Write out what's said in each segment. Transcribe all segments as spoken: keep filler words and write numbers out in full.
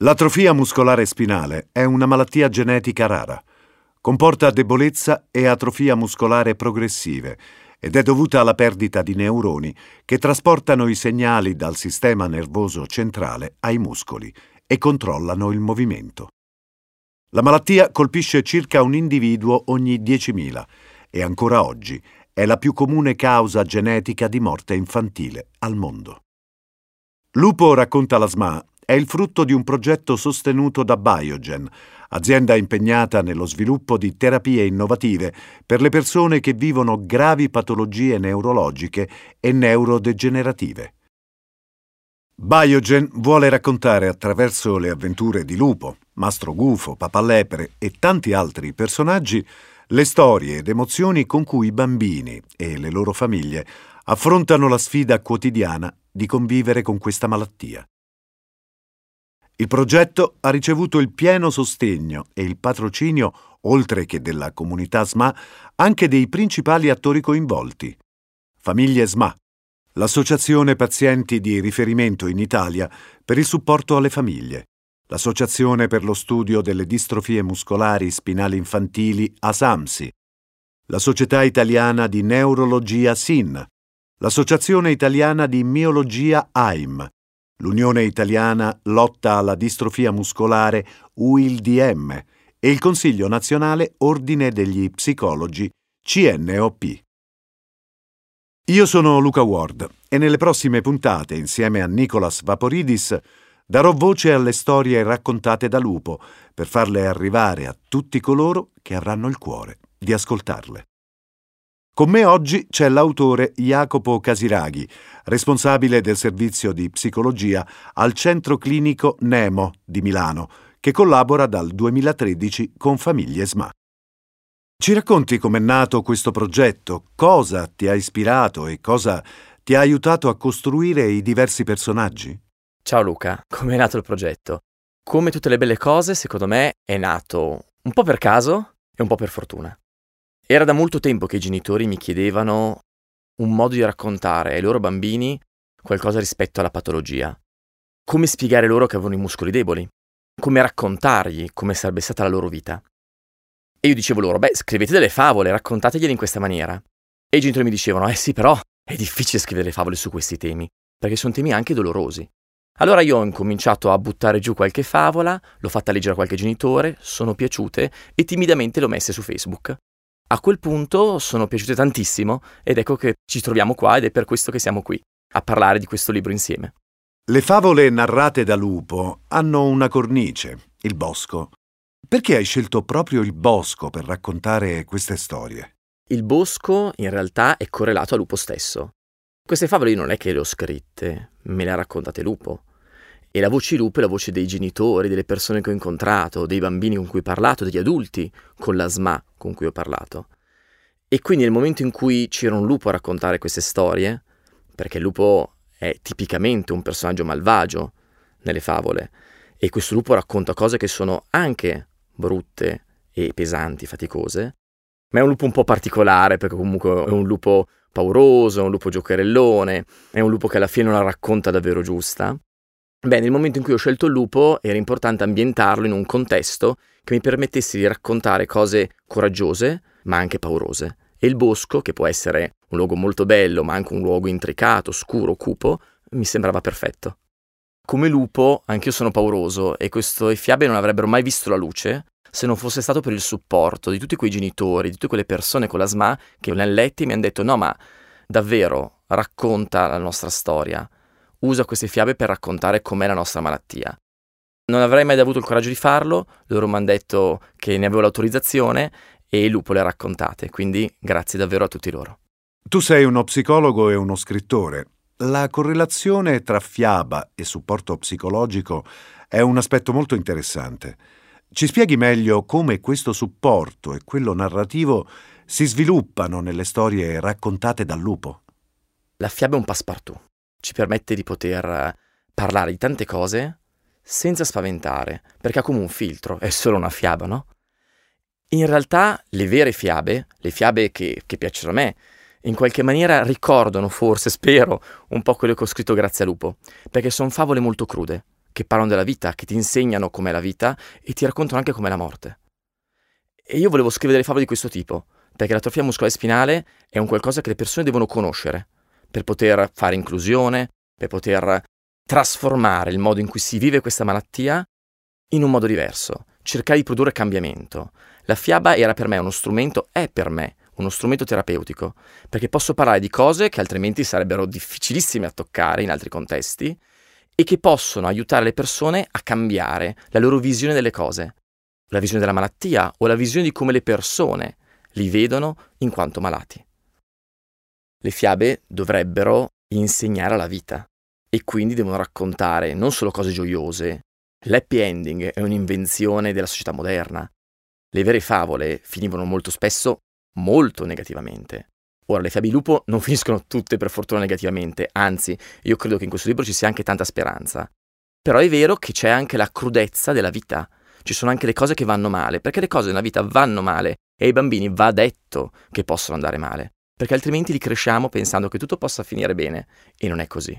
L'atrofia muscolare spinale è una malattia genetica rara. Comporta debolezza e atrofia muscolare progressive ed è dovuta alla perdita di neuroni che trasportano i segnali dal sistema nervoso centrale ai muscoli e controllano il movimento. La malattia colpisce circa un individuo ogni diecimila e ancora oggi è la più comune causa genetica di morte infantile al mondo. Lupo racconta la S M A è il frutto di un progetto sostenuto da Biogen, azienda impegnata nello sviluppo di terapie innovative per le persone che vivono gravi patologie neurologiche e neurodegenerative. Biogen vuole raccontare attraverso le avventure di Lupo, Mastro Gufo, Papà Lepre e tanti altri personaggi le storie ed emozioni con cui i bambini e le loro famiglie affrontano la sfida quotidiana di convivere con questa malattia. Il progetto ha ricevuto il pieno sostegno e il patrocinio, oltre che della comunità S M A, anche dei principali attori coinvolti. Famiglie S M A, l'Associazione Pazienti di Riferimento in Italia per il supporto alle famiglie, l'Associazione per lo studio delle distrofie muscolari spinali infantili ASAMSI, la Società Italiana di Neurologia S I N, l'Associazione Italiana di Miologia A I M, l'Unione Italiana Lotta alla Distrofia Muscolare U I L D M e il Consiglio Nazionale Ordine degli Psicologi C N O P. Io sono Luca Ward e nelle prossime puntate, insieme a Nicolas Vaporidis, darò voce alle storie raccontate da Lupo per farle arrivare a tutti coloro che avranno il cuore di ascoltarle. Con me oggi c'è l'autore Jacopo Casiraghi, responsabile del servizio di psicologia al Centro Clinico Nemo di Milano, che collabora dal duemilatredici con Famiglie S M A. Ci racconti com'è nato questo progetto, cosa ti ha ispirato e cosa ti ha aiutato a costruire i diversi personaggi? Ciao Luca, com'è nato il progetto? Come tutte le belle cose, secondo me, è nato un po' per caso e un po' per fortuna. Era da molto tempo che i genitori mi chiedevano un modo di raccontare ai loro bambini qualcosa rispetto alla patologia. Come spiegare loro che avevano i muscoli deboli? Come raccontargli come sarebbe stata la loro vita? E io dicevo loro, beh, scrivete delle favole, raccontategliele in questa maniera. E i genitori mi dicevano, eh sì, però è difficile scrivere le favole su questi temi, perché sono temi anche dolorosi. Allora io ho incominciato a buttare giù qualche favola, l'ho fatta leggere a qualche genitore, sono piaciute e timidamente l'ho messa su Facebook. A quel punto sono piaciute tantissimo ed ecco che ci troviamo qua ed è per questo che siamo qui, a parlare di questo libro insieme. Le favole narrate da Lupo hanno una cornice, il bosco. Perché hai scelto proprio il bosco per raccontare queste storie? Il bosco in realtà è correlato a Lupo stesso. Queste favole io non è che le ho scritte, me le ha raccontate Lupo. E la voce di Lupo è la voce dei genitori, delle persone che ho incontrato, dei bambini con cui ho parlato, degli adulti con la S M A con cui ho parlato. E quindi nel momento in cui c'era un lupo a raccontare queste storie, perché il lupo è tipicamente un personaggio malvagio nelle favole, e questo lupo racconta cose che sono anche brutte e pesanti, faticose, ma è un lupo un po' particolare, perché comunque è un lupo pauroso, è un lupo giocherellone, è un lupo che alla fine non la racconta davvero giusta. Beh, nel momento in cui ho scelto il lupo era importante ambientarlo in un contesto che mi permettesse di raccontare cose coraggiose ma anche paurose. E il bosco, che può essere un luogo molto bello ma anche un luogo intricato, scuro, cupo, mi sembrava perfetto. Come lupo anch'io sono pauroso e queste fiabe non avrebbero mai visto la luce se non fosse stato per il supporto di tutti quei genitori, di tutte quelle persone con la S M A che le hanno lette e mi hanno detto no ma davvero racconta la nostra storia. Usa queste fiabe per raccontare com'è la nostra malattia. Non avrei mai avuto il coraggio di farlo, loro mi hanno detto che ne avevo l'autorizzazione e il lupo le ha raccontate, quindi grazie davvero a tutti loro. Tu sei uno psicologo e uno scrittore. La correlazione tra fiaba e supporto psicologico è un aspetto molto interessante. Ci spieghi meglio come questo supporto e quello narrativo si sviluppano nelle storie raccontate dal lupo? La fiaba è un passepartout. Ci permette di poter parlare di tante cose senza spaventare, perché ha come un filtro, è solo una fiaba, no? In realtà le vere fiabe, le fiabe che, che piacciono a me, in qualche maniera ricordano, forse, spero, un po' quello che ho scritto grazie a Lupo, perché sono favole molto crude che parlano della vita, che ti insegnano com'è la vita e ti raccontano anche com'è la morte. E io volevo scrivere delle favole di questo tipo, perché l'atrofia muscolare spinale è un qualcosa che le persone devono conoscere per poter fare inclusione, per poter trasformare il modo in cui si vive questa malattia in un modo diverso, cercare di produrre cambiamento. La fiaba era per me uno strumento, è per me uno strumento terapeutico, perché posso parlare di cose che altrimenti sarebbero difficilissime a toccare in altri contesti e che possono aiutare le persone a cambiare la loro visione delle cose, la visione della malattia o la visione di come le persone li vedono in quanto malati. Le fiabe dovrebbero insegnare alla vita e quindi devono raccontare non solo cose gioiose. L'happy ending è un'invenzione della società moderna. Le vere favole finivano molto spesso molto negativamente. Ora, le fiabe di Lupo non finiscono tutte per fortuna negativamente, anzi, io credo che in questo libro ci sia anche tanta speranza. Però è vero che c'è anche la crudezza della vita. Ci sono anche le cose che vanno male, perché le cose nella vita vanno male e ai bambini va detto che possono andare male, perché altrimenti li cresciamo pensando che tutto possa finire bene e non è così.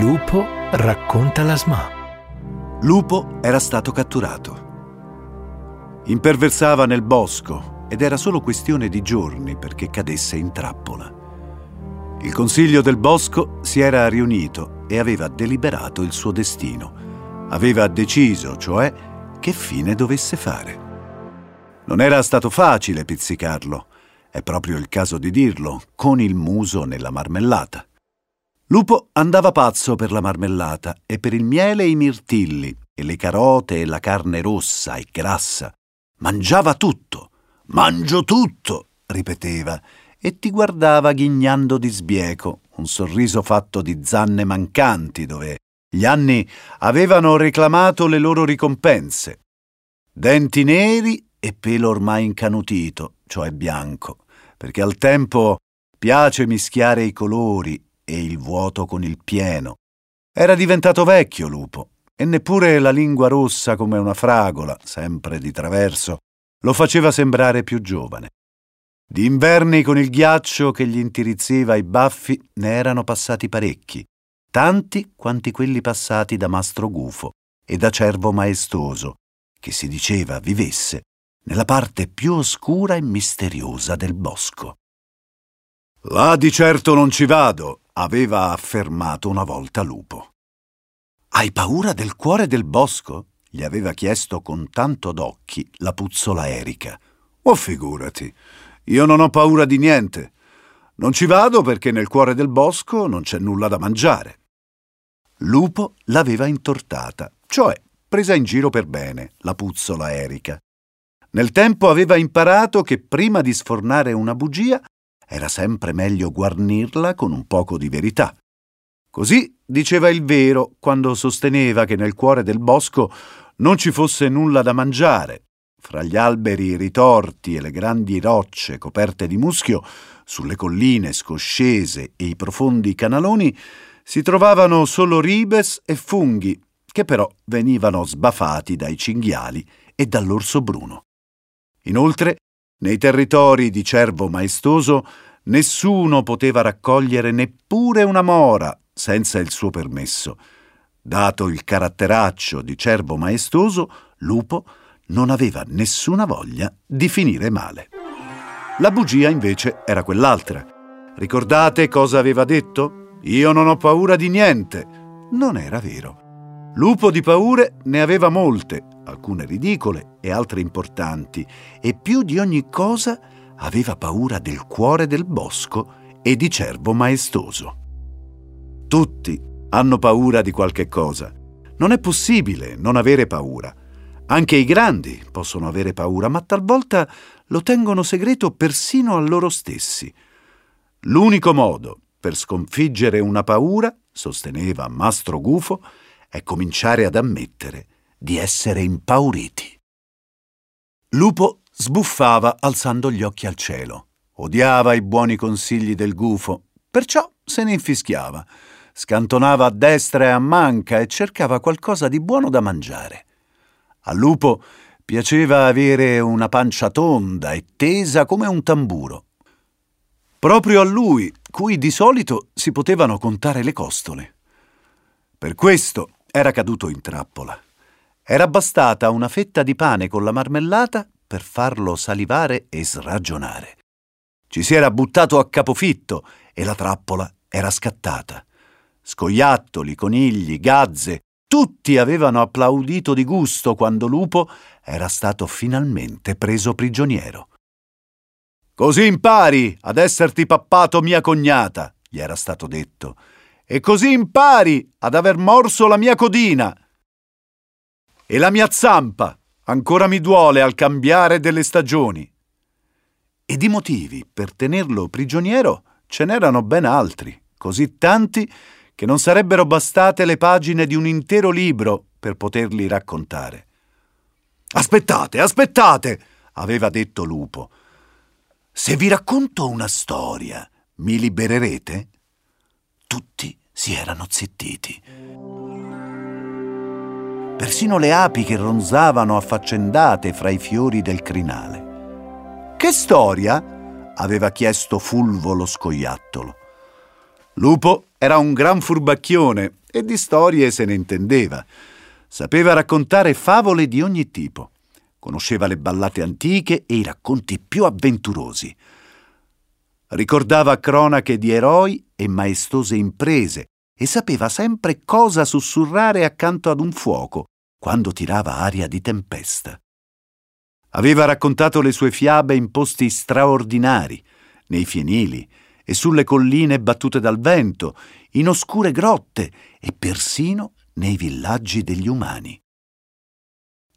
Lupo racconta la S M A. Lupo era stato catturato. Imperversava nel bosco ed era solo questione di giorni perché cadesse in trappola. Il consiglio del bosco si era riunito e aveva deliberato il suo destino. Aveva deciso, cioè, che fine dovesse fare. Non era stato facile pizzicarlo, è proprio il caso di dirlo, con il muso nella marmellata. Lupo andava pazzo per la marmellata e per il miele e i mirtilli e le carote e la carne rossa e grassa. Mangiava tutto. Mangio tutto, ripeteva, e ti guardava ghignando di sbieco, un sorriso fatto di zanne mancanti dove gli anni avevano reclamato le loro ricompense. Denti neri e pelo ormai incanutito, cioè bianco, perché al tempo piace mischiare i colori e il vuoto con il pieno. Era diventato vecchio Lupo, e neppure la lingua rossa come una fragola, sempre di traverso, lo faceva sembrare più giovane. Di inverni con il ghiaccio che gli intirizzeva i baffi ne erano passati parecchi, tanti quanti quelli passati da Mastro Gufo e da Cervo Maestoso, che si diceva vivesse nella parte più oscura e misteriosa del bosco. «Là di certo non ci vado», aveva affermato una volta Lupo. «Hai paura del cuore del bosco?» gli aveva chiesto con tanto d'occhi la puzzola Erika. «Oh, figurati, io non ho paura di niente. Non ci vado perché nel cuore del bosco non c'è nulla da mangiare». Lupo l'aveva intortata, cioè presa in giro per bene, la puzzola Erika. Nel tempo aveva imparato che prima di sfornare una bugia era sempre meglio guarnirla con un poco di verità. Così diceva il vero quando sosteneva che nel cuore del bosco non ci fosse nulla da mangiare. Fra gli alberi ritorti e le grandi rocce coperte di muschio, sulle colline scoscese e i profondi canaloni, si trovavano solo ribes e funghi, che però venivano sbafati dai cinghiali e dall'orso bruno. Inoltre, nei territori di Cervo Maestoso nessuno poteva raccogliere neppure una mora senza il suo permesso. Dato il caratteraccio di Cervo Maestoso, Lupo non aveva nessuna voglia di finire male. La bugia invece era quell'altra. Ricordate cosa aveva detto? «Io non ho paura di niente». Non era vero. Lupo di paure ne aveva molte, alcune ridicole e altre importanti, e più di ogni cosa aveva paura del cuore del bosco e di Cervo Maestoso. Tutti hanno paura di qualche cosa. Non è possibile non avere paura. Anche i grandi possono avere paura, ma talvolta lo tengono segreto persino a loro stessi. L'unico modo per sconfiggere una paura, sosteneva Mastro Gufo, è cominciare ad ammettere di essere impauriti. Lupo sbuffava alzando gli occhi al cielo. Odiava i buoni consigli del gufo, perciò se ne infischiava. scantonava a destra e a manca e cercava qualcosa di buono da mangiare. Al lupo piaceva avere una pancia tonda e tesa come un tamburo. Proprio a lui, cui di solito si potevano contare le costole. Per questo era caduto in trappola. Era bastata una fetta di pane con la marmellata per farlo salivare e sragionare. Ci si era buttato a capofitto e la trappola era scattata. Scoiattoli, conigli, gazze, tutti avevano applaudito di gusto quando Lupo era stato finalmente preso prigioniero. «Così impari ad esserti pappato mia cognata», gli era stato detto, «e così impari ad aver morso la mia codina. E la mia zampa ancora mi duole al cambiare delle stagioni». E di motivi per tenerlo prigioniero ce n'erano ben altri, così tanti che non sarebbero bastate le pagine di un intero libro per poterli raccontare. «Aspettate, aspettate!» aveva detto Lupo. «Se vi racconto una storia, mi libererete?» Tutti si erano zittiti. Persino le api che ronzavano affaccendate fra i fiori del crinale. «Che storia?» aveva chiesto Fulvo lo scoiattolo. Lupo era un gran furbacchione e di storie se ne intendeva. Sapeva raccontare favole di ogni tipo. Conosceva le ballate antiche e i racconti più avventurosi. Ricordava cronache di eroi e maestose imprese e sapeva sempre cosa sussurrare accanto ad un fuoco quando tirava aria di tempesta. Aveva raccontato le sue fiabe in posti straordinari, nei fienili e sulle colline battute dal vento, in oscure grotte e persino nei villaggi degli umani.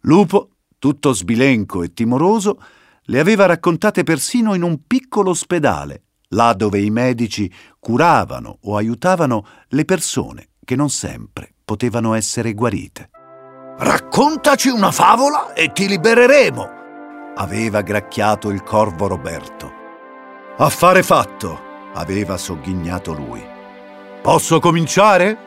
Lupo, tutto sbilenco e timoroso, le aveva raccontate persino in un piccolo ospedale, là dove i medici curavano o aiutavano le persone che non sempre potevano essere guarite. «Raccontaci una favola e ti libereremo!» aveva gracchiato il corvo Roberto. «Affare fatto!» aveva sogghignato lui. «Posso cominciare?»